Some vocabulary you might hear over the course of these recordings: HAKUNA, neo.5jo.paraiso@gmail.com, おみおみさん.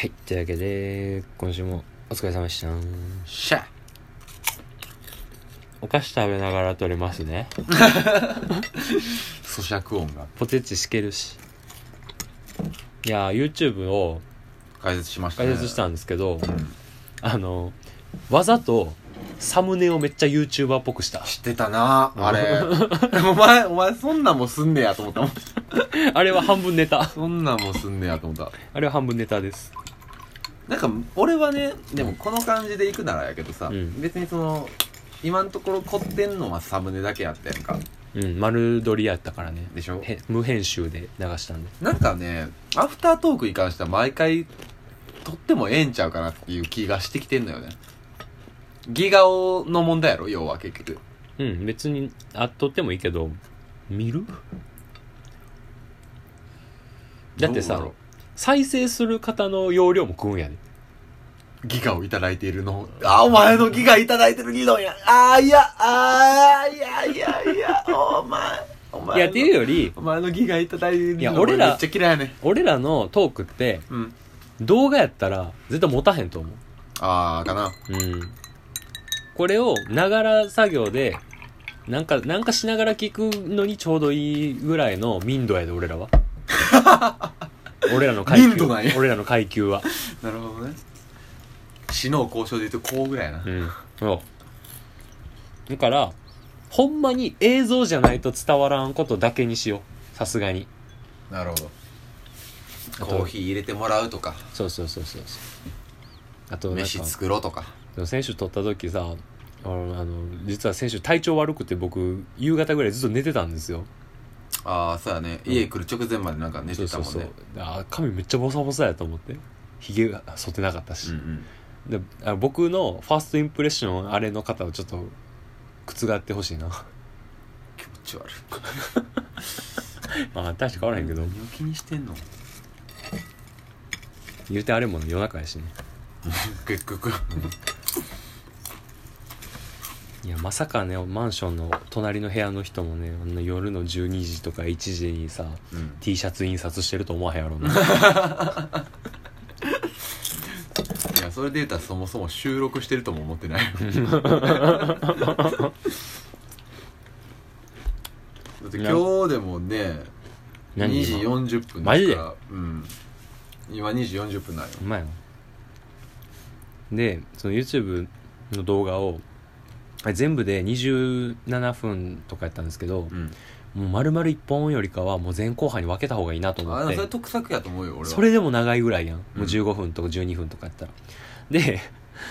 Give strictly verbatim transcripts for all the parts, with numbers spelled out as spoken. はい、というわけで今週もお疲れ様でしたんしゃ。お菓子食べながら撮れますね咀嚼音がポテチしけるし。いや YouTube を解説しましたね。解説したんですけど、うん、あのわざとサムネをめっちゃ YouTuber っぽくした。知ってたなあれお前お前そんなんもすんねやと思ったもんあれは半分ネタそんなんもすんねやと思った。あれは半分ネタです。なんか俺はね、でもこの感じでいくならやけどさ、うん、別にその今のところ凝ってんのはサムネだけやったやんか。うん、丸撮りやったからね。でしょ、無編集で流したんで。なんかね、アフタートークに関しては毎回撮ってもええんちゃうかなっていう気がしてきてんのよね。ギガオの問題やろ、要は結局。うん、別にあ撮ってもいいけど、見る？だってさ、再生する方の容量も食うんやね。ギガをいただいているの。あ、お前のギガいただいてる理論や。あーいや、あーいやいやいや、お前、お前。いや、っていうより、お前のギガいただいてる理論めっちゃ嫌いやね。俺らのトークって、うん、動画やったら絶対持たへんと思う。あー、かな。うん。これをながら作業で、なんか、なんかしながら聞くのにちょうどいいぐらいの民度やで、俺らは。俺らの階級。民度なんや。俺らの階級は。なるほどね。死の交渉で言うとこうぐらいな。うん。そう。だから、ほんまに映像じゃないと伝わらんことだけにしよう。さすがに。なるほど。コーヒー入れてもらうとか。そうそうそうそう。あと、飯作ろうとか。選手取った時さ、あの、あの実は選手体調悪くて僕、夕方ぐらいずっと寝てたんですよ。ああ、そうやね。家来る直前までなんか寝てたもんね。そうそうそう。あ、髪めっちゃボサボサやと思って。髭が剃ってなかったし。うんうん。で、あ、僕のファーストインプレッションあれの方をちょっと覆ってほしいな。気持ち悪いまあ大して変わらへんけど。何を気にしてんの。言うてあれも、ね、夜中やしね結局いやまさかね、マンションの隣の部屋の人もね、あの夜のじゅうにじとかいちじにさ、うん、T シャツ印刷してると思わへんやろなそれで言うたらそもそも収録してるとも思ってないだって今日でもね、にじよんじゅっぷんですから。マジで、うん、今にじよんじゅっぷんなんよ。うまいよ。で、その YouTube の動画を全部でにじゅうななふんとかやったんですけど、うん、もう丸々いっぽんよりかはもう前後半に分けた方がいいなと思って。あ、それ得策やと思うよ俺は。それでも長いぐらいやん。もうじゅうごふんとかじゅうにふんとかやったら、うん、で、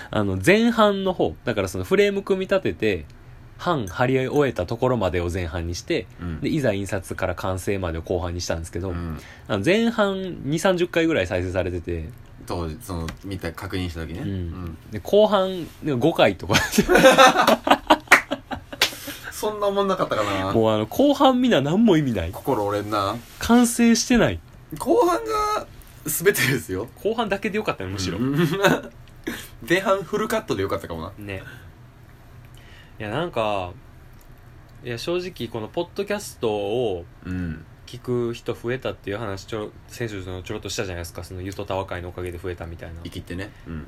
あの前半の方だから、そのフレーム組み立てて半貼り終えたところまでを前半にして、うん、でいざ印刷から完成までを後半にしたんですけど、うん、あの前半 にじゅうさんじゅう 回ぐらい再生されてて、当時その見た確認した時ね、うんうん、で後半ごかいとかそんなもんなかったかな。もうあの後半みんな何も意味ない。心折れんな。完成してない。後半が全てですよ。後半だけでよかったね、むしろ、うん、前半フルカットでよかったかもな。ね。いやなんか、いや正直このポッドキャストを聞く人増えたっていう話、ちょ先週のちょろっとしたじゃないですか。そのゆとたわ会のおかげで増えたみたいな。生きてね、うん、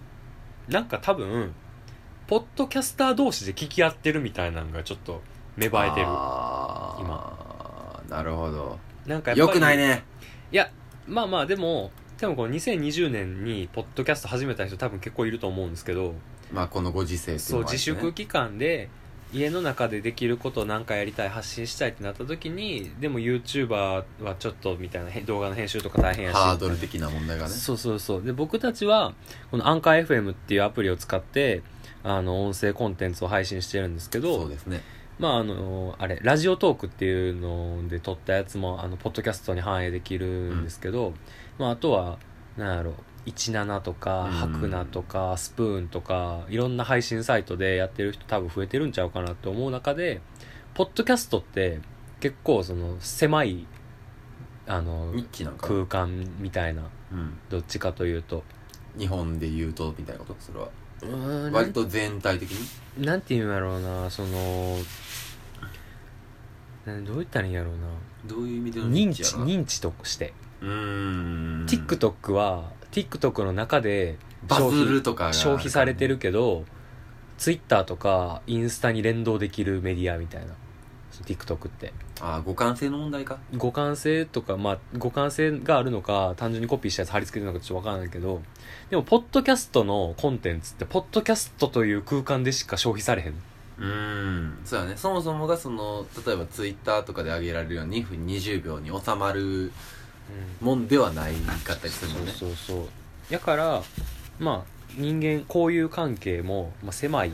なんか多分ポッドキャスター同士で聞き合ってるみたいなのがちょっと芽生えてる今。なるほど。なんかやっぱりよくないね。いやまあまあ、でもでもこのにせんにじゅうねんにポッドキャスト始めた人多分結構いると思うんですけど、まあこのご時世っていうのは、ね、そう自粛期間で家の中でできることを何かやりたい、発信したいってなった時に、でも YouTuber はちょっとみたいな、動画の編集とか大変やし、ハードル的な問題がね。そうそうそう。で僕たちはこのアンカー エフエム っていうアプリを使ってあの音声コンテンツを配信してるんですけど、そうですね。まああのあれラジオトークっていうので撮ったやつもあのポッドキャストに反映できるんですけど、うん、まああとはなんやろう、じゅうななとかハクナとかスプーンとかいろんな配信サイトでやってる人多分増えてるんちゃうかなって思う中で、ポッドキャストって結構その狭いあの空間みたいな、うん、どっちかというと日本で言うとみたいなこと。それは割と全体的になんていうんやろうな、そのどう言ったらいいんやろうな、どういう意味での認知やろな、認知として。うーん TikTok は TikTok の中で消費バズるとかが消費されてるけど、Twitter とかインスタに連動できるメディアみたいな。TikTok って、ああ、互換性の問題か。互換性とか、まあ互換性があるのか単純にコピーしたやつ貼り付けてるのかちょっと分からないけど、でもポッドキャストのコンテンツってポッドキャストという空間でしか消費されへん。うーん、そうだね。そもそもがその例えば Twitter とかで上げられるようににふんにじゅうびょうに収まるもんではないかったりするもんね、うん、そうそうそう。だからまあ人間交友関係も、まあ、狭い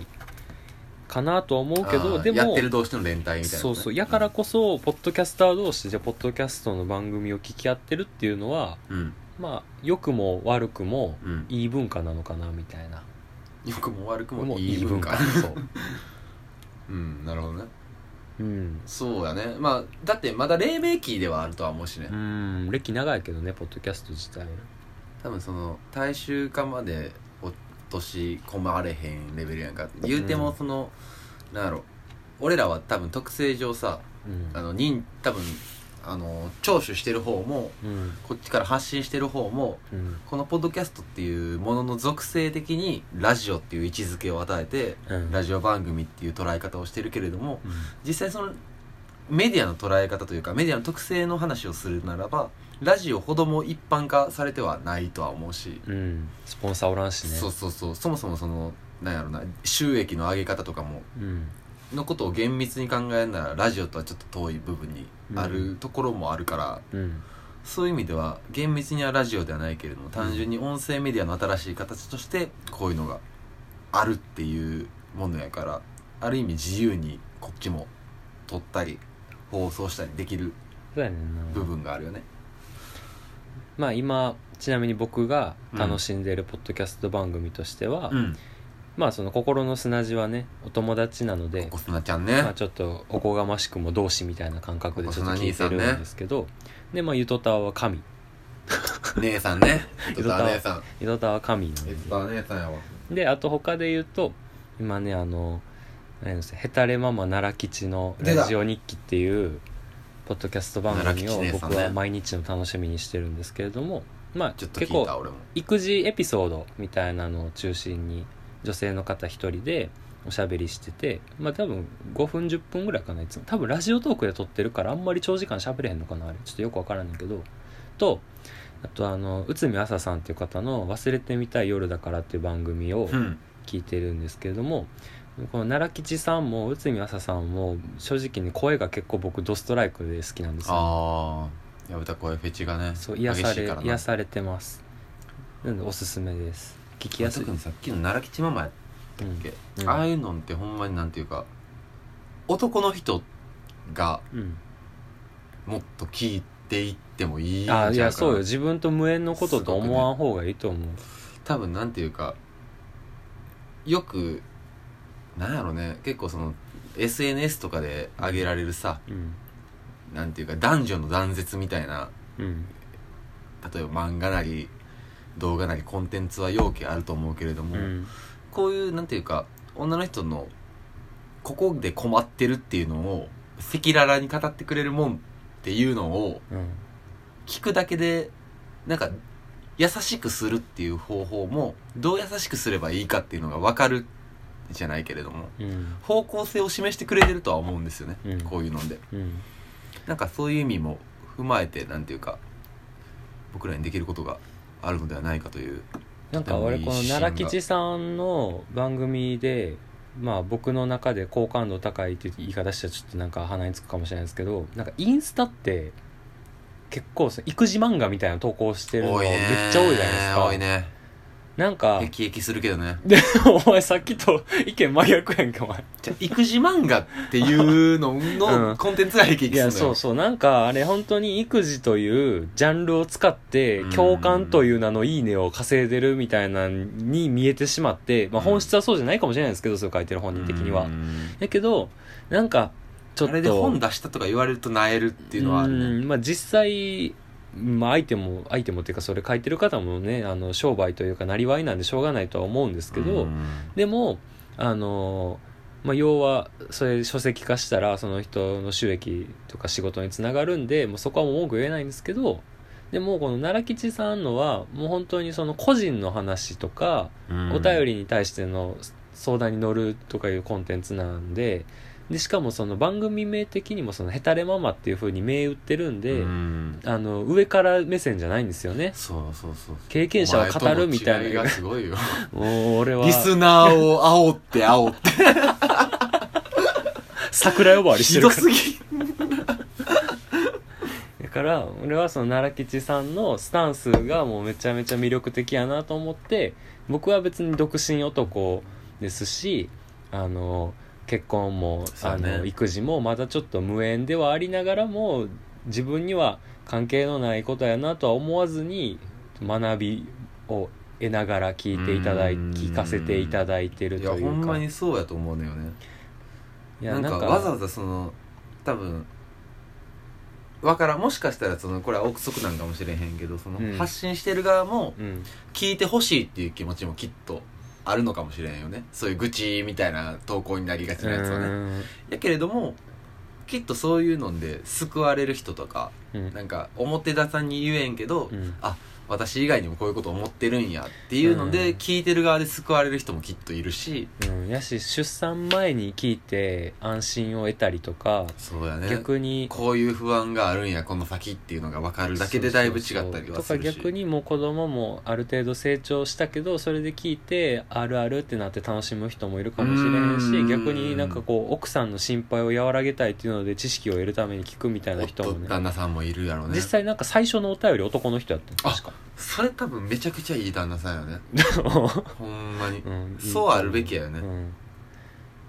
かなとは思うけど、でもやってる同士の連帯みたいな、ね、そうそう。やからこそ、うん、ポッドキャスター同士でポッドキャストの番組を聞き合ってるっていうのは、うん、まあ良くも悪くもいい文化なのかなみたいな。良、うん、くも悪くもいい文化。いい文化そう。うん、なるほどね。うん、そうだね。まあだってまだ黎明期ではあるとは思うしね。うん、歴長いけどね、ポッドキャスト自体。多分その大衆化まで。年困れへんレベルやんか。言うてもその、うん、なんやろ、俺らは多分特性上さ、うん、あのに多分あの聴取してる方も、うん、こっちから発信してる方も、うん、このポッドキャストっていうものの属性的にラジオっていう位置づけを与えて、うん、ラジオ番組っていう捉え方をしてるけれども、うん、実際そのメディアの捉え方というかメディアの特性の話をするならばラジオほども一般化されてはないとは思うし、うん、スポンサーおらんしね。そうそうそう。そもそもそのなんやろな、収益の上げ方とかも、うん、のことを厳密に考えるならラジオとはちょっと遠い部分にあるところもあるから、うん、そういう意味では厳密にはラジオではないけれども、単純に音声メディアの新しい形としてこういうのがあるっていうものやから、ある意味自由にこっちも撮ったり放送したりできる部分があるよね。まあ、今ちなみに僕が楽しんでいるポッドキャスト番組としては、うん、まあその心の砂地はね、お友達なので、ここ砂ちゃんね、まあ、ちょっとおこがましくも同志みたいな感覚でちょっと聞いてるんですけど、ここね、でまあゆとたわは神姉さんね、ゆとたわ姉さん、ゆとたわは神なんで、ゆとたわ姉さんやわ。であと他で言うと今ね、あのヘタレママ奈良吉のラジオ日記っていうポッドキャスト番組を僕は毎日の楽しみにしてるんですけれども、まあ結構育児エピソードみたいなのを中心に女性の方一人でおしゃべりしてて、まあ多分ごふんじゅっぷんぐらいかな、いつも多分ラジオトークで撮ってるからあんまり長時間しゃべれへんのかな、あれちょっとよくわからないけど、とあとあの内海朝さんっていう方の忘れてみたい夜だからっていう番組を聞いてるんですけれども、この奈良吉さんも内海朝さんも正直に声が結構僕ドストライクで好きなんですよ、ね、ああ、やぶた声フェチがね、そう癒され、激しいから癒されてます。なのでおすすめです、聞きやすい。特にさっきの奈良吉ママやったっけ、うんうん、ああいうのってほんまになんていうか男の人がもっと聞いていってもいいんちゃうかな、うん、あいやそうよ、自分と無縁のことと思わん方がいいと思う、ね、多分なんていうかよくなんやろね、結構その エスエヌエス とかで上げられるさ、うん、なんていうか男女の断絶みたいな、うん、例えば漫画なり動画なりコンテンツは容器あると思うけれども、うん、こういうなんていうか女の人のここで困ってるっていうのを赤裸々に語ってくれるもんっていうのを聞くだけでなんか優しくするっていう方法もどう優しくすればいいかっていうのが分かるじゃないけれども、うん、方向性を示してくれてるとは思うんですよね、うん、こういうので、うん、なんかそういう意味も踏まえてなんていうか僕らにできることがあるのではないかという。なんか俺この奈良吉さんの番組でまあ僕の中で好感度高いって言い方したらちょっとなんか鼻につくかもしれないですけど、なんかインスタって結構育児漫画みたいな投稿してるのめっちゃ多いじゃないですか。多いね。なんかエキエキするけどね。でお前さっきと意見真逆やんかお前。じゃ育児漫画っていうののコンテンツがエキエキするのよ、うん、いやそうそう、なんかあれ本当に育児というジャンルを使って共感という名のいいねを稼いでるみたいなに見えてしまって、まあ、本質はそうじゃないかもしれないですけど、それ書いてる本人的にはだけどなんかちょっとあれで本出したとか言われると萎えるっていうのはあるね。うん、まあ実際まあ、相手も相手もっていうかそれ書いてる方もね、あの商売というかなりわいなんでしょうがないとは思うんですけど、でもあの、まあ、要はそれ書籍化したらその人の収益とか仕事につながるんで、もうそこはもう文句言えないんですけど、でもこの奈良吉さんのはもう本当にその個人の話とか、うん、お便りに対しての相談に乗るとかいうコンテンツなんで、でしかもその番組名的にもそのヘタレママっていう風に銘打ってるんで、うん、あの上から目線じゃないんですよね。そうそうそう、経験者は語るみたいな。お前との違いがすごいよ。もう俺はリスナーを煽って煽って桜呼ばわりしてるからひどすぎだから俺はその奈良吉さんのスタンスがもうめちゃめちゃ魅力的やなと思って、僕は別に独身男ですし、あの結婚も、あの育児もまだちょっと無縁ではありながらも、自分には関係のないことやなとは思わずに学びを得ながら聞いていただい聞かせていただいてるというか。いやほんまにそうやと思うのよね。いやなんかわざわざその多分わからん、もしかしたらそのこれは憶測なんかもしれへんけど、その、うん、発信してる側も聞いてほしいっていう気持ちもきっとあるのかもしれんよね。そういう愚痴みたいな投稿になりがちなやつはね。やけれどもきっとそういうので救われる人とか、うん、なんか表出さんに言えんけど、うん、あ私以外にもこういうこと思ってるんやっていうので、うん、聞いてる側で救われる人もきっといるし、うん、やし出産前に聞いて安心を得たりとか。そうやね、逆にこういう不安があるんやこの先っていうのが分かるだけでだいぶ違ったりはするし、そうそうそうとか逆にもう子供もある程度成長したけどそれで聞いてあるあるってなって楽しむ人もいるかもしれへんし、ん逆になんかこう奥さんの心配を和らげたいっていうので知識を得るために聞くみたいな人もね、旦那さんもいるやろうね。実際なんか最初のお便り男の人やったんですか。それ多分めちゃくちゃいい旦那さんよね。ほんまに、うん、そうあるべきやよね、うん、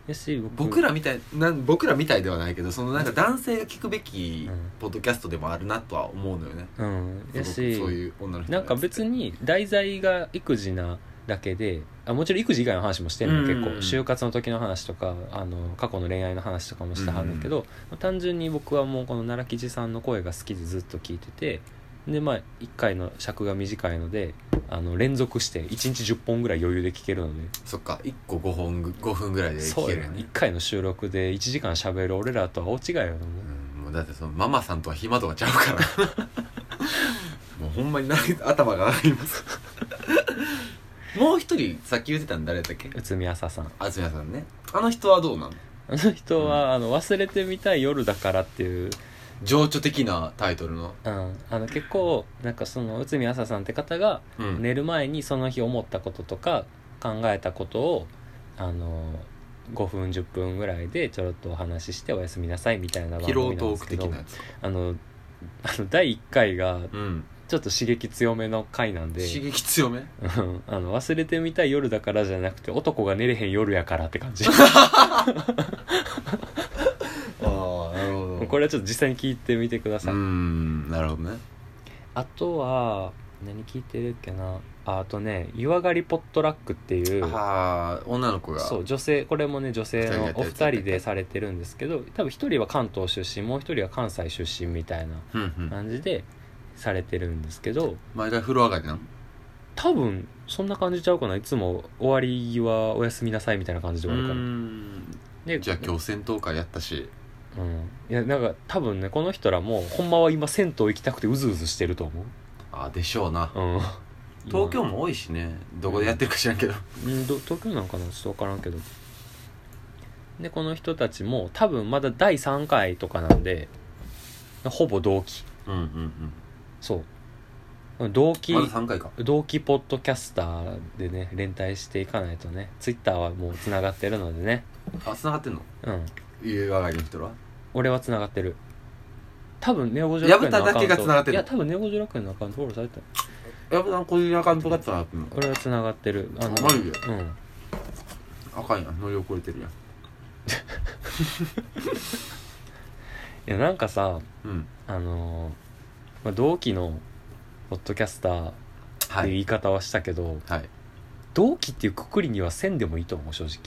やし 僕, 僕らみたいな僕らみたいではないけど、そのなんか男性が聞くべきポッドキャストでもあるなとは思うのよね、うん、やしそういう女の人なんか別に題材が育児なだけで、あもちろん育児以外の話もしてるの、うん、結構就活の時の話とかあの過去の恋愛の話とかもしてはるんだけど、うん、単純に僕はもうこの奈良吉さんの声が好きでずっと聞いてて、でまあ、いっかいの尺が短いのであの連続していちにちじゅっぽんぐらい余裕で聴けるので。そっかいっこごほんごふんぐらいで聴けるよね。そういっかいの収録でいちじかん喋る俺らとは大違いよね。うん、もうだってそのママさんとは暇とかちゃうからもうほんまに頭が上がりますもう一人さっき言ってたの誰だっけ。内海朝さん。内海朝さんね。あの人はどうなの。あの人は、うん、あの忘れてみたい夜だからっていう情緒的なタイトルの、うん、あの結構なんかその内海朝さんって方が寝る前にその日思ったこととか考えたことをあのごふんじゅっぷんぐらいでちょろっとお話ししておやすみなさいみたいな番組なんですけど、あのあのだいいっかいがちょっと刺激強めの回なんで、うん、刺激強めあの忘れてみたい夜だからじゃなくて男が寝れへん夜やからって感じこれはちょっと実際に聞いてみてください。うーんなるほどね。あとは何聞いてるっけな。 あ, あとね湯上がりポットラックっていう、あ女の子がそう女性、これもね女性のお二人でされてるんですけど、多分一人は関東出身もう一人は関西出身みたいな感じでされてるんですけど、毎回風呂上がりなの多分そんな感じちゃうかな。いつも終わりはおやすみなさいみたいな感じで終わるから。うーんでじゃあ今日戦闘会やったし、うん、いやなんか多分ねこの人らもほんまは今銭湯行きたくてうずうずしてると思う。あでしょうな、うん、東京も多いしね、どこでやってるか知らんけど、うん、ど東京なのかなちょっと分からんけど。でこの人たちも多分まだだいさんかいとかなんでほぼ同期、うんうんうん、そう同期、まださんかいか、同期ポッドキャスターでね連帯していかないとね。ツイッターはもうつながってるのでね。あつながってんの。うん湯上がりの人ら俺は繋がってる。多分ネオ五十楽園のアカウント。ヤブタだけが繋がってる。いや多分ネオ五十楽園のアカウントフォローされてる。ヤブタの個人アカウントが繋がってるの。俺は繋がってる。あのマジで。うん。赤いな乗り遅れてるやん。いやなんかさ、うん、あのまあ、同期のポッドキャスターっていう言い方はしたけど、はいはい、同期っていうくくりにはせんでもいいと思う正直。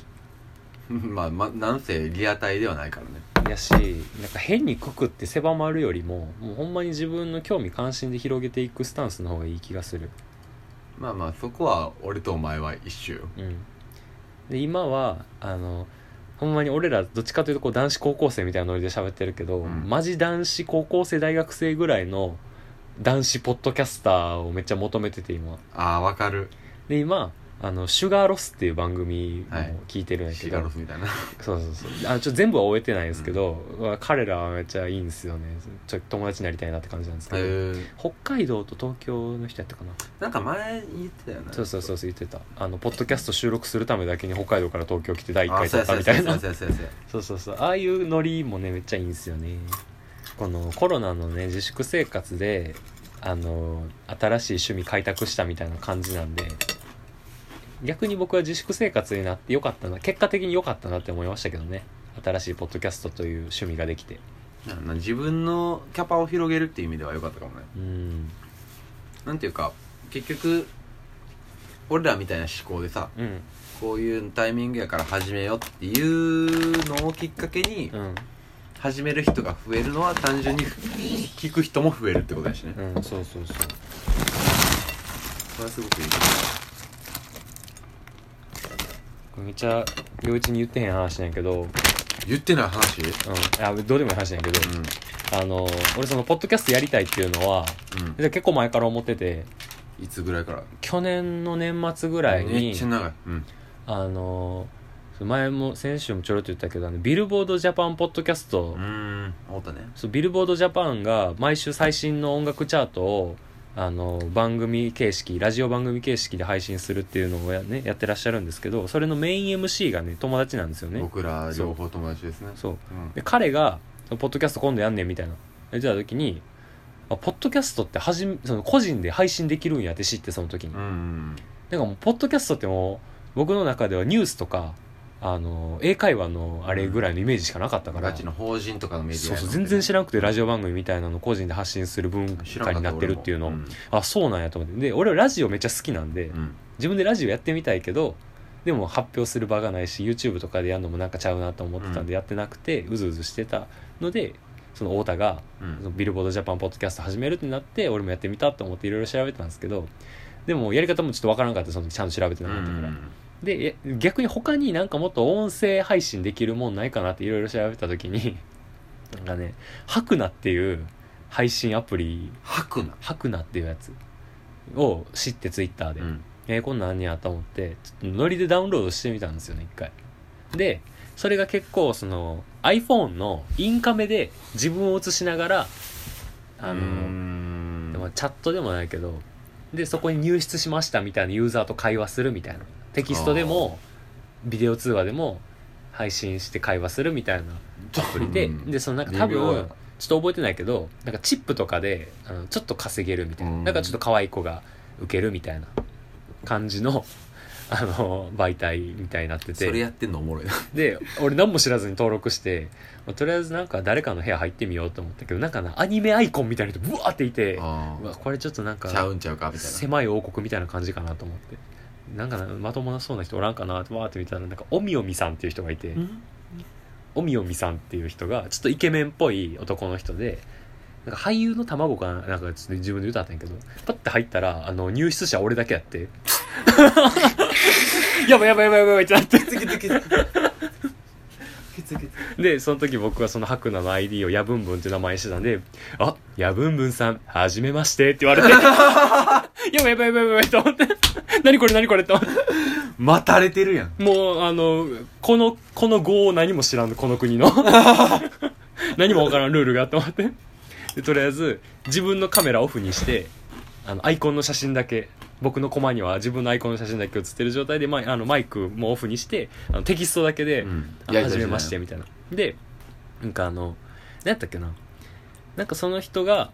まあ、ま、なんせリアタイではないからね。やしなんか変にくくって狭まるよりも、もうほんまに自分の興味関心で広げていくスタンスの方がいい気がする。まあまあそこは俺とお前は一緒よ、うん、で今はあのほんまに俺らどっちかというとこう男子高校生みたいなノリで喋ってるけど、うん、マジ男子高校生大学生ぐらいの男子ポッドキャスターをめっちゃ求めてて今。ああ、わかる。で今あのシュガーロスっていう番組も聞いてるんやけど、はい、シュガーロスみたいなそうそうそう、あのちょ全部は終えてないんですけど、うん、彼らはめっちゃいいんですよね。ちょっと友達になりたいなって感じなんですけど、えー、北海道と東京の人やったかな、なんか前言ってたよね。そうそうそう言ってた、あのポッドキャスト収録するためだけに北海道から東京来てだいいっかい撮ったみたいな。そうそうそう、ああいうノリもねめっちゃいいんですよね。このコロナのね自粛生活であの新しい趣味開拓したみたいな感じなんで、逆に僕は自粛生活になってよかったな、結果的に良かったなって思いましたけどね、新しいポッドキャストという趣味ができて。なんか自分のキャパを広げるっていう意味では良かったかもね。うん、なんていうか結局俺らみたいな思考でさ、うん、こういうタイミングやから始めようっていうのをきっかけに、うん、始める人が増えるのは単純に聞く人も増えるってことだしね。うん、そうそうそう、それはすごくいいです。めっちゃ陽一に言ってへん話なんやけど。言ってない話？うん、あ、どうでもいい話なんやけど、うん、あの俺そのポッドキャストやりたいっていうのは、うん、結構前から思ってて。いつぐらいから？去年の年末ぐらいに。めっちゃ長い、うん、あの前も先週もちょろっと言ったけど、あのビルボードジャパンポッドキャスト、うーん、思ったね。そうビルボードジャパンが毎週最新の音楽チャートをあの番組形式、ラジオ番組形式で配信するっていうのを や,、ね、やってらっしゃるんですけど、それのメイン エムシー がね友達なんですよね。僕ら両方友達ですね。そう、うん、で彼がポッドキャスト今度やんねんみたいな言ってた時に、あポッドキャストってはじその個人で配信できるんやって知って、その時に、うんうん、なんかもうポッドキャストってもう僕の中ではニュースとかあの英会話のあれぐらいのイメージしかなかったから、ガチの法人とかのメディア、そうそう全然知らなくて、ラジオ番組みたいなの個人で発信する文化になってるっていうの、うん、あそうなんやと思って。で俺はラジオめっちゃ好きなんで、うん、自分でラジオやってみたいけど、でも発表する場がないし YouTube とかでやるのもなんかちゃうなと思ってたんでやってなくて、うん、うずうずしてたので、その太田が、うん、そのビルボードジャパンポッドキャスト始めるってなって、俺もやってみたと思っていろいろ調べたんですけど、でもやり方もちょっとわからなかった、そのちゃんと調べてなかったから、うん、で逆に他になんかもっと音声配信できるもんないかなっていろいろ調べた時に、なんかねハクナっていう配信アプリ、ハクナハクナっていうやつを知って、ツイッターで、うん、えー、こんなんやと思ってちょっとノリでダウンロードしてみたんですよね、一回。でそれが結構その iPhone のインカメで自分を映しながら、あのでもチャットでもないけど、でそこに入室しましたみたいなユーザーと会話するみたいな、テキストでもビデオ通話でも配信して会話するみたいなアプリで、うん、でそのなんか多分ちょっと覚えてないけど、なんかチップとかであのちょっと稼げるみたいな、うん、なんかちょっと可愛い子が受けるみたいな感じのあの媒体みたいになってて、それやってんのおもろいな。で俺何も知らずに登録してとりあえずなんか誰かの部屋入ってみようと思ったけど、なんかなアニメアイコンみたいな人ブワーっていて、あこれちょっとなんかちゃうんちゃうかみたいな、狭い王国みたいな感じかなと思って、なんかまともなそうな人おらんかなってわーって見たら、なんかおみおみさんっていう人がいて、おみおみさんっていう人がちょっとイケメンっぽい男の人で、なんか俳優の卵かな、なんかちょっと自分で歌ったんやけど、パッて入ったらあの入室者俺だけやってやばいやばいやばいやばいってなってでその時僕はそのハクナの アイディー をヤブンブンって名前にしてたんで、あヤブンブンさんはじめましてって言われてやばいやばいやばいやばいと思って何これ何これって思って待たれてるやん、もうあのこのこの語を何も知らんのこの国の何もわからんルールがあって思って、でとりあえず自分のカメラオフにして、あのアイコンの写真だけ、僕のコマには自分のアイコンの写真だけ写ってる状態で、まあ、あのマイクもオフにして、あのテキストだけで「はじめまして」みたいな。でなんかあの何やったっけな、なんかその人が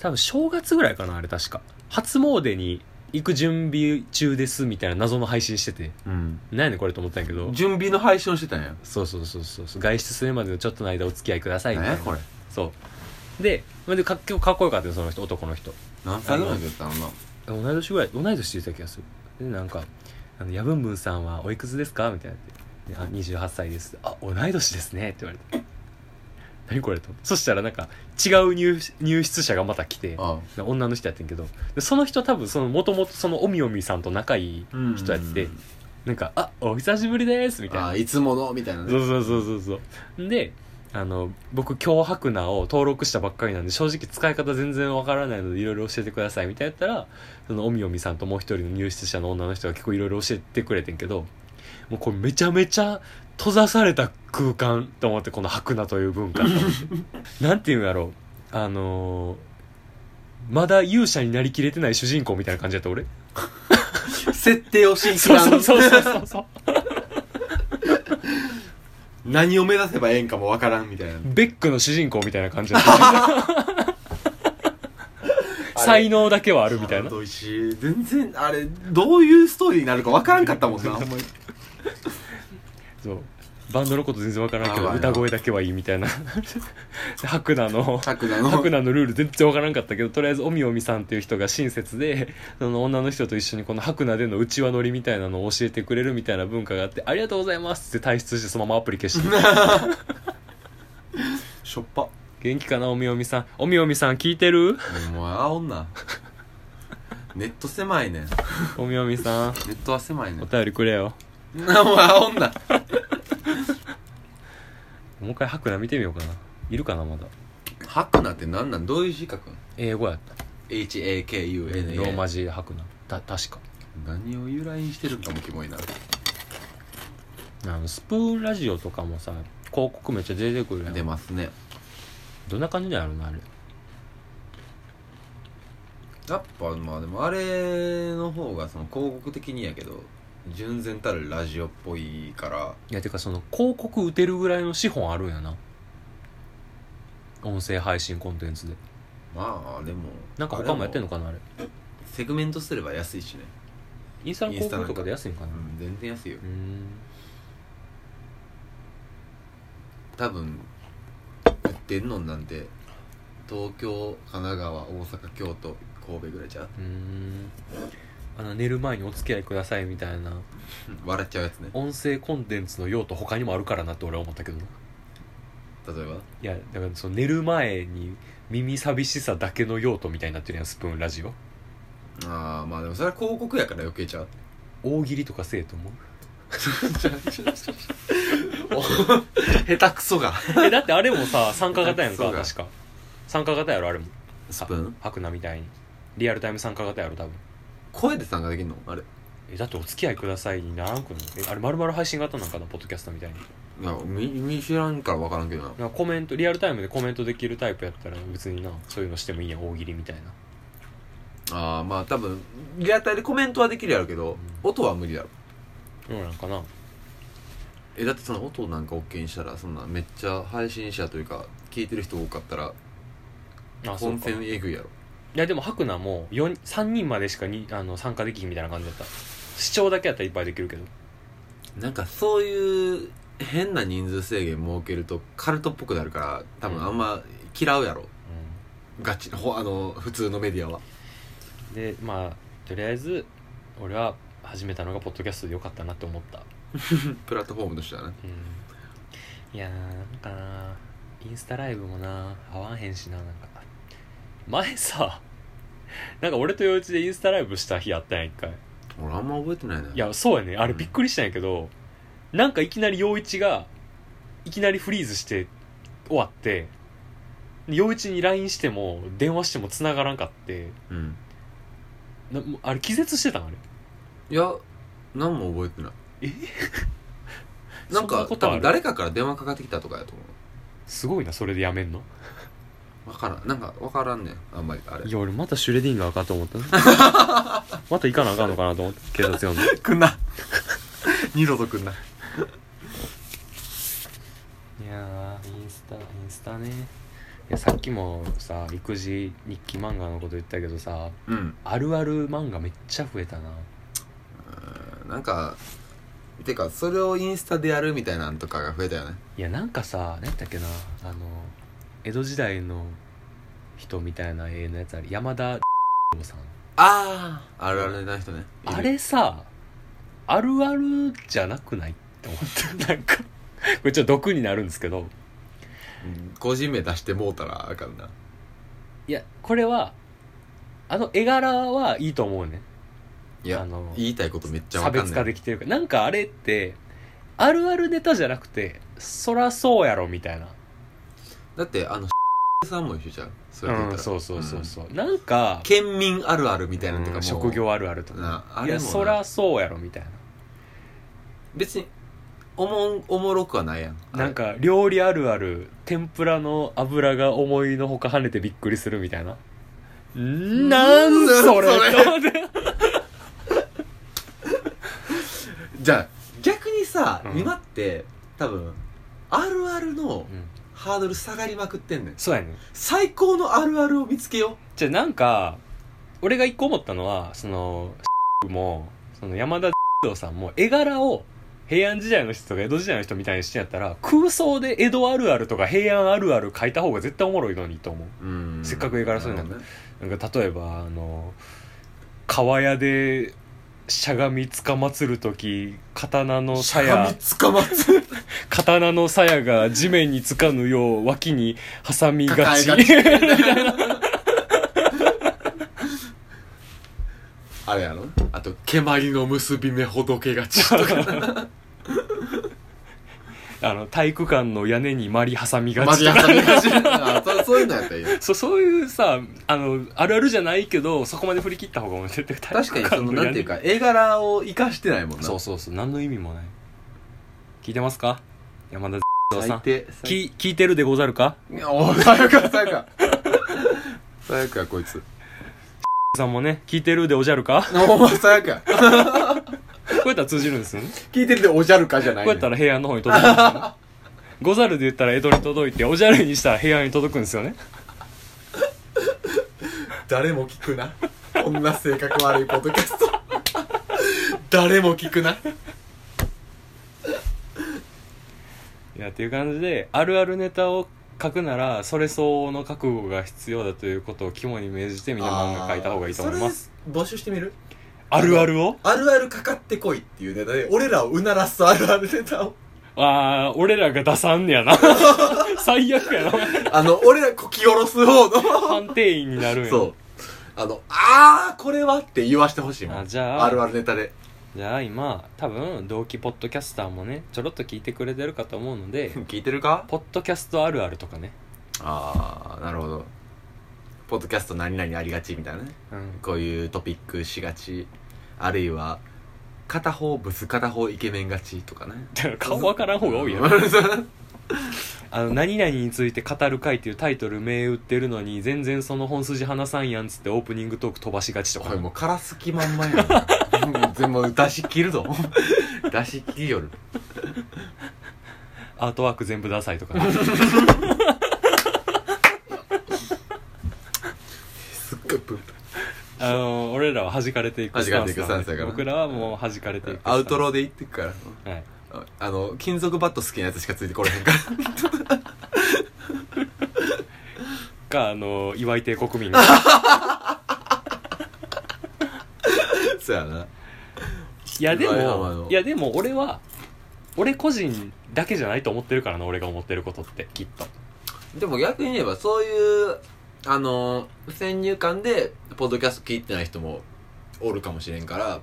多分正月ぐらいかな、あれ確か初詣に行く準備中ですみたいな謎の配信してて、うん、何やねんこれと思ったんやけど、準備の配信をしてたんや。そうそうそうそう、外出するまでのちょっとの間お付き合いくださいみたいな、これそうで、まあ、でか結構かっこよかったよその人、男の人。何歳ぐらいだったのな、同い年ぐらい、同い年って言った気がする。でなんかあのヤブンブンさんはおいくつですかみたいなって、あにじゅうはっさいです。あ同い年ですねって言われて、何これと。そしたらなんか違う 入, 入室者がまた来て、ああ女の人やってんけど、でその人多分そのもともとそのおみおみさんと仲いい人やって、うんうんうん、なんかあお久しぶりですみたいな。あいつものみたいなね。そうそうそうそうそう。で。あの僕強白菜を登録したばっかりなんで正直使い方全然わからないのでいろいろ教えてくださいみたいなやったら、そのおみおみさんともう一人の入室者の女の人が結構いろいろ教えてくれてんけど、もうこれめちゃめちゃ閉ざされた空間と思って、この白菜という文化と思ってなんていうんだろう、あのー、まだ勇者になりきれてない主人公みたいな感じだった俺設定をしにきらんそうそうそうそうそう何を目指せばええんかもわからんみたいな、ベックの主人公みたいな感じだった才能だけはあるみたいな。全然あれどういうストーリーになるかわからんかったもんなそうバンドのこと全然わからんけど歌声だけはいいみたいな白菜の白菜の白菜のルール全然わからんかったけど、とりあえずおみおみさんっていう人が親切で、その女の人と一緒にこの白菜でのうちわ乗りみたいなのを教えてくれるみたいな文化があって、ありがとうございますって退出してそのままアプリ消してしょっぱ元気かなおみおみさん、おみおみさん聞いてる？もうあおんなネット狭いねんおみおみさんネットは狭いねん、お便りくれよもうあおんなもう一回白菜見てみようかな、いるかなまだ白菜ってなんなん、どういう字書くん？英語やった エイチ エー ケー ユー エヌ エー ローマ字で白菜た、確か何を由来にしてるんかもキモいな。あのスプーンラジオとかもさ広告めっちゃ出てくるやん。出ますね。どんな感じだろうなあれ。やっぱまあでもあれの方がその広告的にやけど純然たるラジオっぽいから、いやてかその広告打てるぐらいの資本あるんやな音声配信コンテンツで。まあでもなんか他もやってんのかなあれ。セグメントすれば安いしね。インスタの広告とかで安いんかな。うん全然安いよ。うーん多分売ってんのなんて東京、神奈川、大阪、京都、神戸ぐらいじゃん。うーんあの寝る前にお付き合いくださいみたいな笑っちゃうやつね。音声コンテンツの用途他にもあるからなって俺は思ったけど、例えばいやだからその寝る前に耳寂しさだけの用途みたいになってるやんスプーンラジオ。ああまあでもそれは広告やから余計ちゃう。大喜利とかせえと思う下手くそがえだってあれもさ参加型やんか確か参加型やろあれもスプーン白菜みたいにリアルタイム参加型やろ多分。声で参加できるのあれ。えだってお付き合いくださいにならんくんのあれ丸々配信型なんかなポッドキャストみたいに。いやみ見知らんから分からんけどな。なんかコメントリアルタイムでコメントできるタイプやったら別になそういうのしてもいいやん大喜利みたいな。ああまあ多分リアルタイムでコメントはできるやろうけど、うん、音は無理だろ。そうなんかな。えだってその音なんか OK にしたらそんなめっちゃ配信者というか聞いてる人多かったら本線えぐいやろ。いやでも白菜もさんにんまでしかにあの参加できひんみたいな感じだった。視聴だけやったらいっぱいできるけど、なんかそういう変な人数制限設けるとカルトっぽくなるから多分あんま嫌うやろ、うん、ガチのあの普通のメディアは。でまあとりあえず俺は始めたのがポッドキャストでよかったなって思ったプラットフォームとしてはね、うん、いやーなんかなインスタライブもな合わんへんしな。なんか前さなんか俺と陽一でインスタライブした日あったやん一回。俺あんま覚えてないね。いやそうやねあれびっくりしたんやけど、うん、なんかいきなり陽一がいきなりフリーズして終わって、陽一に ライン しても電話しても繋がらんかって、うん、なあれ気絶してたんあれ。いや何も覚えてない。えなんか多分誰かから電話かかってきたとかやと思う。すごいなそれでやめんのわからん、なんかわからんねんあんまりあれ。いや俺またシュレディンガーかと思った、ね、また行かなあかんのかなと思って警察呼んでくんな二度とくんないやインスタインスタね。いやさっきもさ育児日記漫画のこと言ったけどさ、うん、あるある漫画めっちゃ増えたな。うんなんかてかそれをインスタでやるみたいなんとかが増えたよね。いやなんかさ何だっけなあの江戸時代の人みたいな絵のやつある山田さん。あああるあるな人ね。あれさあるあるじゃなくないって思ってなんかこれちょっと毒になるんですけど、個人名出してもうたらあかんな。いやこれはあの絵柄はいいと思うね。いやあの言いたいことめっちゃ分かんない。差別化できてるからなんかあれってあるあるネタじゃなくてそらそうやろみたいなだってあのさんも一緒じゃん、そうやって言ったら、うん、そうそうそうそう、うん、なんか県民あるあるみたいなとか、うん、職業あるあるとかな、あれもいやそらそうやろみたいな、別におも、おもろくはないやん、なんか料理あるある、天ぷらの油が思いのほか跳ねてびっくりするみたいな、なんそれじゃあ逆にさ、うん、今って多分あるあるのハードル下がりまくってんねん、そうやねん、最高のあるあるを見つけよう。じゃあなんか俺が一個思ったのは、そのもその山田さんも絵柄を平安時代の人とか江戸時代の人みたいにしてんやったら、空想で江戸あるあるとか平安あるある描いた方が絶対おもろいのにと思 う, うん、せっかく絵柄するのに、ね、なんか例えばあの川屋でしゃがみつかまつるとき、刀の鞘、しゃがみつかまつる刀の鞘が地面につかぬよう脇に挟みがちみたいなあれやろ、あと蹴鞠の結び目ほどけがちとかあの体育館の屋根にマリ挟みがちとか、マリ挟みがちああそういうのやったらいいよ、 そ, そういうさ あ, のあるあるじゃないけど、そこまで振り切った方が面白いって、確かにそのなんていうか絵柄を生かしてないもんな、そうそうそう、何の意味もない。聞いてますか山田さん、き聞いてるでござるか、おー最悪か最悪か最悪かこいつさんもね、聞いてるでおじゃるか、お前最悪やこうやったら通じるんですよね、聞いてるでおじゃるかじゃない、ね、こうやったら平安の方に届くんですよねござるで言ったら江戸に届いて、おじゃるにしたら平安に届くんですよね誰も聞くなこんな性格悪いポッドキャスト誰も聞くないやっていう感じで、あるあるネタを書くならそれ相応の覚悟が必要だということを肝に銘じて、みんな漫画書いた方がいいと思います。募集してみる、あるあるを、あるあるかかってこいっていうネタで俺らをうならすあるあるネタを、ああ俺らが出さんねやな最悪やなあの俺らこき下ろす方の判定員になるんや、そうあのあーこれはって言わしてほしいもん、あじゃああるあるネタで、じゃあ今多分同期ポッドキャスターもねちょろっと聞いてくれてるかと思うので聞いてるか、ポッドキャストあるあるとかね、ああなるほど、ポッドキャスト何々ありがちみたいなね、うん、こういうトピックしがち、あるいは片方ブス片方イケメンがちとかね顔分からん方が多いやろあの何々について語る会っていうタイトル銘打ってるのに全然その本筋話さんやんつってオープニングトーク飛ばしがちとか、これもうからすきまんまやん全部出し切るぞ出し切よるアートワーク全部ダサいとか、ね、すっごいプンプン、あの俺らは弾かれていくスタンスなんで、僕らはもう弾かれていくスタンス、アウトローで行ってくから、はい、あの金属バット好きなやつしかついてこれへんからかあの祝い帝国民がそうやな、いやでもいやでも俺は俺個人だけじゃないと思ってるからな、俺が思ってることってきっと。でも逆に言えばそういうあの先入観でポッドキャスト聞いてない人もおるかもしれんから、うん、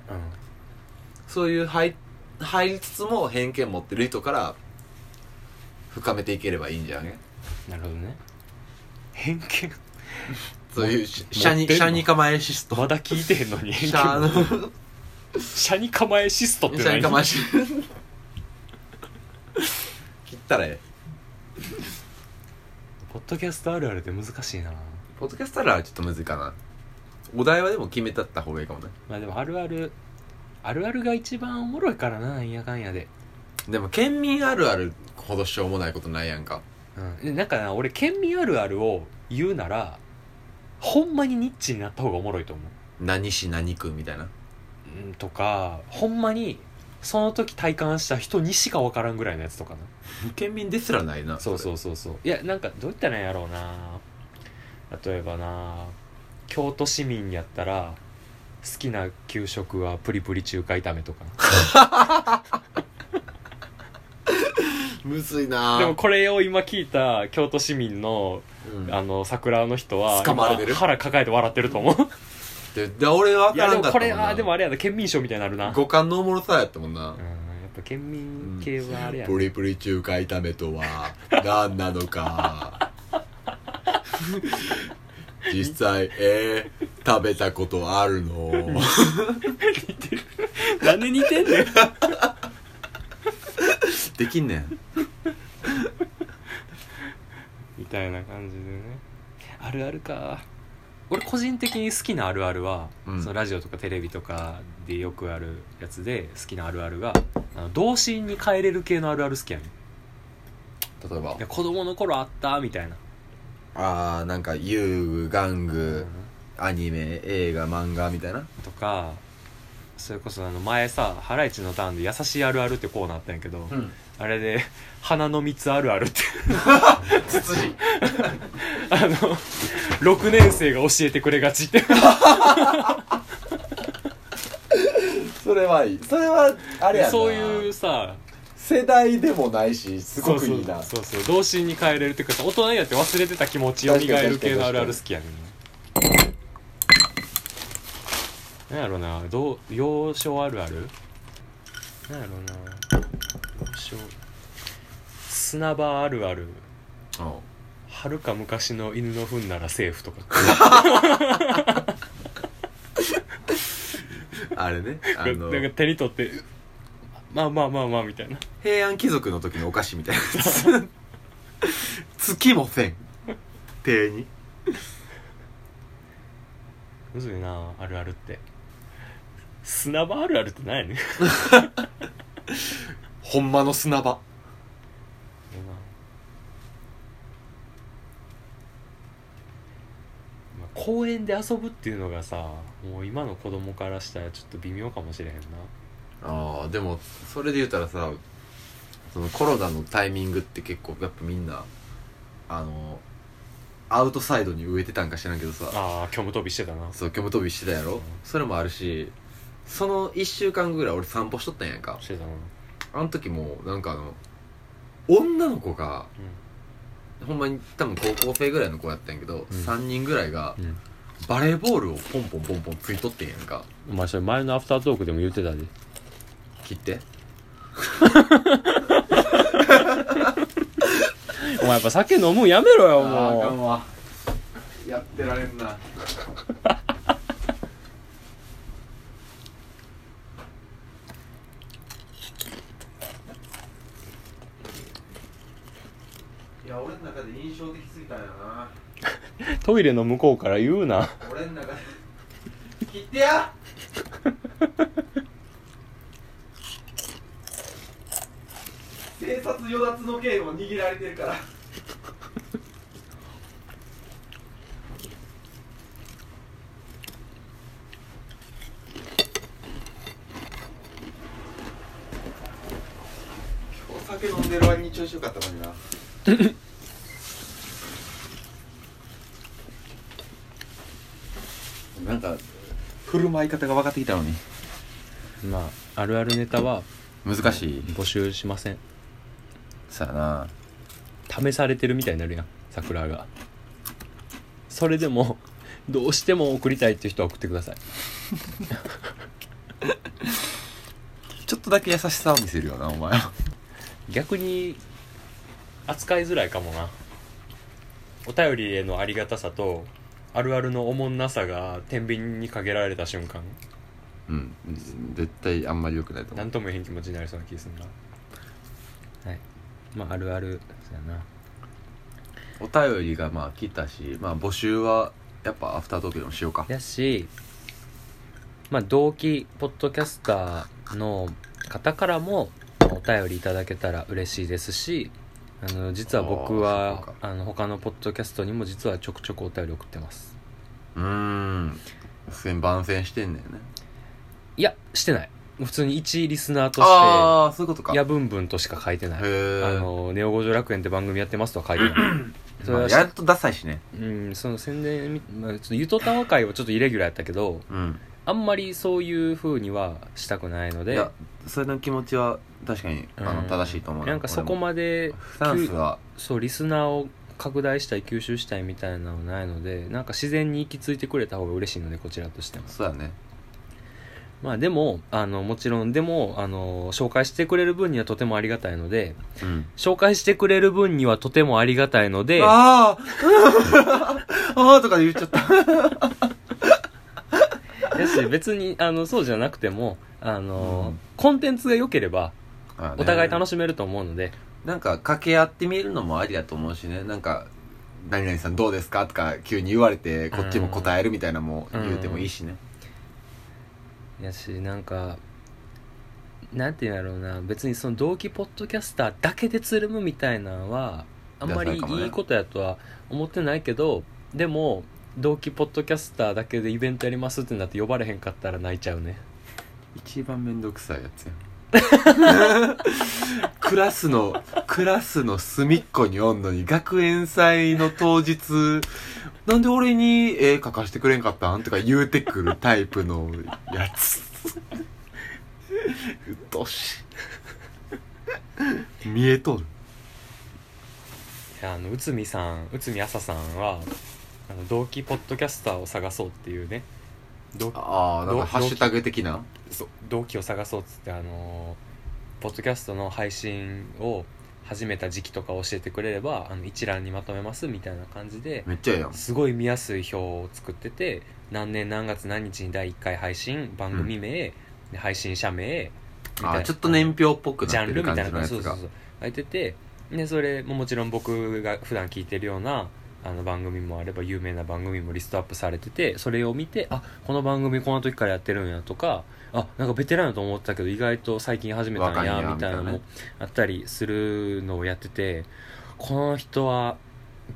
そういう入って入りつつも偏見持ってる人から深めていければいいんじゃね。なるほどね。偏見そういうシャニ、シャニ構えシストまだ聞いてへんのに偏見シャのシャニ構えシストって何？シャニ構えシスト切ったらええポッドキャストあるあるって難しいな。ポッドキャストあるあるはちょっとむずいかな。お題はでも決めたった方がいいかもね。まあでもあるあるあるあるが一番おもろいからな、なんやかんやで。でも県民あるあるほどしょうもないことないやんか。うん、なんかな、俺県民あるあるを言うならほんまにニッチになった方がおもろいと思う。何し何食うみたいな、うん、とかほんまにその時体感した人にしか分からんぐらいのやつとかな県民ですらないな。そうそうそうそう、いやなんかどういったらやろうな。例えばな、京都市民やったら好きな給食はプリプリ中華炒めとかむずいな。でもこれを今聞いた京都市民の、うん、あの桜の人は腹抱えて笑ってると思うでで俺は分からんかったもんな。いやでもこれはでもあれやな、県民賞みたいになるな。五感のおもろさやったもんな。うん、やっぱ県民系はあれやな、うん、プリプリ中華炒めとは何なのか実際、えー、食べたことあるの似てる。なんで似てんねん。できんねんみたいな感じでね。あるあるか。俺個人的に好きなあるあるは、うん、そのラジオとかテレビとかでよくあるやつで好きなあるあるが、あの童心に帰れる系のあるある好きやねん。例えば子供の頃あったみたいな。ああ、なんか遊具、玩具、アニメ、映画、漫画みたいなとか。それこそあの前さ、ハライチのターンで優しいあるあるってコーナーあったんやけど、うん、あれで花の蜜あるあるってつつじあのろくねん生が教えてくれがちってそれはいい。それはあれやな、そういうさ世代でもないし、すごくいいな。そうそう、童心に帰れるっていうか、大人になって忘れてた気持ちよみがえる系のあるある好きやねん。なんやろな、どう幼少あるある、なんやろな、幼少砂場あるある。あ、はるか昔の犬の糞ならセーフとかあれね、あのなんか手に取ってまあまあまあまあみたいな、平安貴族の時のお菓子みたいなやつきもせん手に。むずいなあるあるって。砂場あるあるって何やねんほんまの砂場。公園で遊ぶっていうのがさ、もう今の子供からしたらちょっと微妙かもしれへんな。あー、でもそれで言ったらさ、そのコロナのタイミングって結構やっぱみんなあのアウトサイドに植えてたんか知らんけどさ。ああ、虚無飛びしてたな。そう、虚無飛びしてたやろ、うん、それもあるし、そのいっしゅうかんぐらい俺散歩しとったんやんか。してたな。あの時もなんかあの女の子が、うんほんまに多分高校生ぐらいの子やったんやけど、うん、さんにんぐらいがバレーボールをポンポンポンポンついとってんやんか。お前それ前のアフタートークでも言ってたで。切ってお前やっぱ酒飲むんやめろよ。もうあー、あかんわ、やってられんな俺の中で印象的すぎたんやなトイレの向こうから言うな俺の中で切ってや警察与奪の剣を握られてるから今日酒飲んでる割に調子よかったのにななんか振る舞い方が分かってきたのに。まああるあるネタは難しい、募集しません。さあな、試されてるみたいになるやん、桜が。それでもどうしても送りたいって人は送ってくださいちょっとだけ優しさを見せるよなお前は逆に扱いづらいかもな。お便りへのありがたさとあるあるのおもんなさが天秤にかけられた瞬間、うん、絶対あんまり良くないと思う。なんとも言えへん気持ちになりそうな気がするな。はい、まああるあるそうやな。お便りがまあ来たし、まあ募集はやっぱアフタートークでもしようかやし、まあ同期ポッドキャスターの方からもお便りいただけたら嬉しいですし、あの実は僕はあの他のポッドキャストにも実はちょくちょくお便り送ってます。うーん、番宣してんねんね。いや、してない。普通に一リスナーとして、あー、そういうことか。やぶんぶんとしか書いてない。あのネオ五条楽園って番組やってますとは書いてないそれは、まあ、やっとダサいしね。うん、その宣伝、まあ、ちょっとゆとたわ会はちょっとイレギュラーやったけど、うん、あんまりそういう風にはしたくないので。いや、それの気持ちは確かにあの正しいと思う、うん、なんかそこまでスタンスはそうリスナーを拡大したい、吸収したいみたいなのはないので、なんか自然に行き着いてくれた方が嬉しいので、こちらとしても。そうだね。まあでもあのもちろんでもあの紹介してくれる分にはとてもありがたいので、うん、紹介してくれる分にはとてもありがたいのでああーとか言っちゃったやし、別にあのそうじゃなくてもあの、うん、コンテンツが良ければお互い楽しめると思うので、なんか掛け合ってみるのもありだと思うしね。なんか何々さんどうですかとか急に言われてこっちも答えるみたいなも言うてもいいしね、うんうん、やし、なんかなんていうんだろうな、別にその同期ポッドキャスターだけでつるむみたいなのはあんまりいいことやとは思ってないけど、でも同期ポッドキャスターだけでイベントやりますってなって呼ばれへんかったら泣いちゃうね。一番めんどくさいやつやクラスのクラスの隅っこにおんのに、学園祭の当日なんで俺に絵描かしてくれんかったんとか言うてくるタイプのやつうっとうしい見えとる。いや、あの内海さん、内海朝さんはあの同期ポッドキャスターを探そうっていうね、ああ、なんかハッシュタグ的な同期を探そうっつって、あのー、ポッドキャストの配信を始めた時期とか教えてくれればあの一覧にまとめますみたいな感じで、めっちゃいいやん、すごい見やすい表を作ってて、何年何月何日にだいいっかい配信、番組名、うん、配信者名みたいな、あ、ちょっと年表っぽくなってる感じのやつがジャンルみたいな、そうそうそう入ってて、でそれももちろん僕が普段聞いてるようなあの番組もあれば有名な番組もリストアップされてて、それを見て、あ、この番組この時からやってるんやとか、あ、なんかベテランだと思ってたけど意外と最近始めたんやみたいなのもあったりするのをやってて、この人は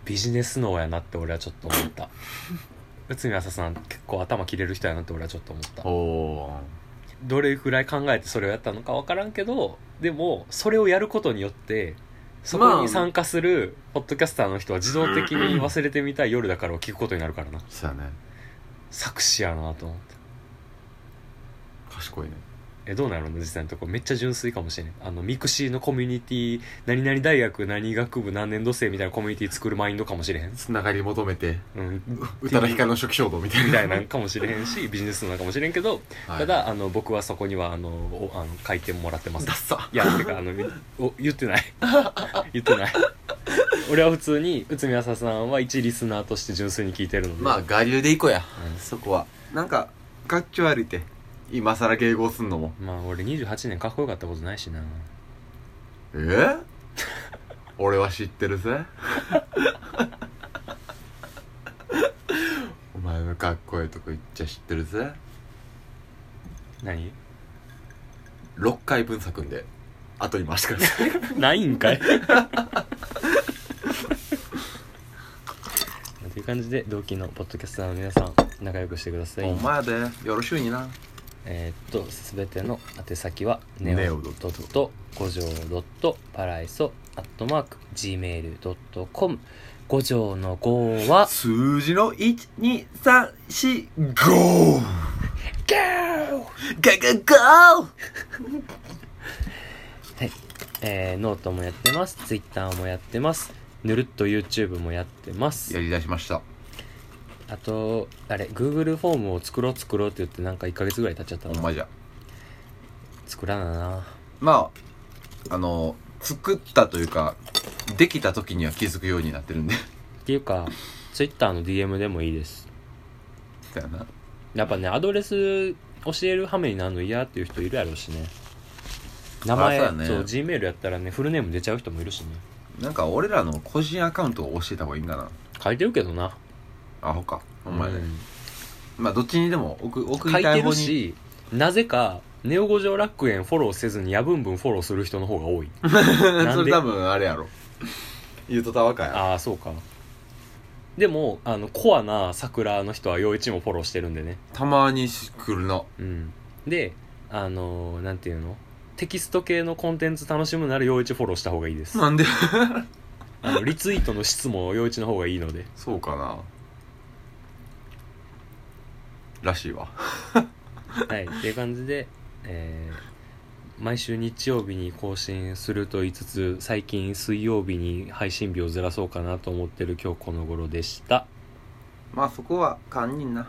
ビジネス脳やなって俺はちょっと思った内海朝さん結構頭切れる人やなって俺はちょっと思った。お、どれぐらい考えてそれをやったのか分からんけど、でもそれをやることによってそこに参加するポッドキャスターの人は自動的に忘れてみたい夜だからを聞くことになるからな。そうやね、作詞やなと思って。賢いね。え、どうなるの実際のとこ。めっちゃ純粋かもしれない。あのミクシーのコミュニティ、何々大学何学部何年度生みたいなコミュニティ作るマインドかもしれへん。つながり求めて、うん、宇多田ヒカルの初期衝動みたいなみたいなかもしれへんし、ビジネスのかもしれんけど、はい、ただあの僕はそこにはあのあの回転もらってます。ダッサ。いや、てかあのお言ってない言ってない俺は普通に内海朝さんは一リスナーとして純粋に聞いてるので、まあ我流でいこうや、うん、そこはなんかかっちょ歩いて今さら迎合すんのも、まあ俺にじゅうはちねんかっこよかったことないしな。え俺は知ってるぜお前のかっこいいとこ言っちゃ知ってるぜ。何ろっかいぶん作んで後に回してくださいないんかいという感じで同期のポッドキャスターの皆さん仲良くしてください。お前でよろしゅうにな。えー、っとすべての宛先はネオドット五条ドットパライソアットマーク ジーメールドットコム。五条のごは数字のいち、に、さん、よん、ご ゴーガガゴーはい、えー、ノートもやってます、ツイッターもやってます、ぬるっと YouTube もやってます。やりだしました。あとあれ Google フォームを作ろう作ろうって言ってなんかいっかげつぐらい経っちゃったの。お前じゃ作らなな。まああの作ったというかできた時には気づくようになってるんでっていうか Twitter の ディーエム でもいいですだよな。やっぱねアドレス教える羽目になるの嫌っていう人いるやろうしね。名前そう、ね、そう Gmail やったらねフルネーム出ちゃう人もいるしね。なんか俺らの個人アカウントを教えた方がいいんかな。書いてるけどな。アホかお前ね、うん、まあどっちにでも送りたい方に書いてるし、なぜかネオ五条楽園フォローせずにヤブンブンフォローする人の方が多いそれ多分あれやろ言うとたわかや。ああそうか。でもあのコアな桜の人は陽一もフォローしてるんでね。たまに来るな、うん、であのー、なんていうのテキスト系のコンテンツ楽しむなら陽一フォローした方がいいです。なんであのリツイートの質も陽一の方がいいので。そうかならしいわはいっていう感じで、えー、毎週日曜日に更新すると言いつつ最近水曜日に配信日をずらそうかなと思ってる今日この頃でした。まあそこは堪忍な。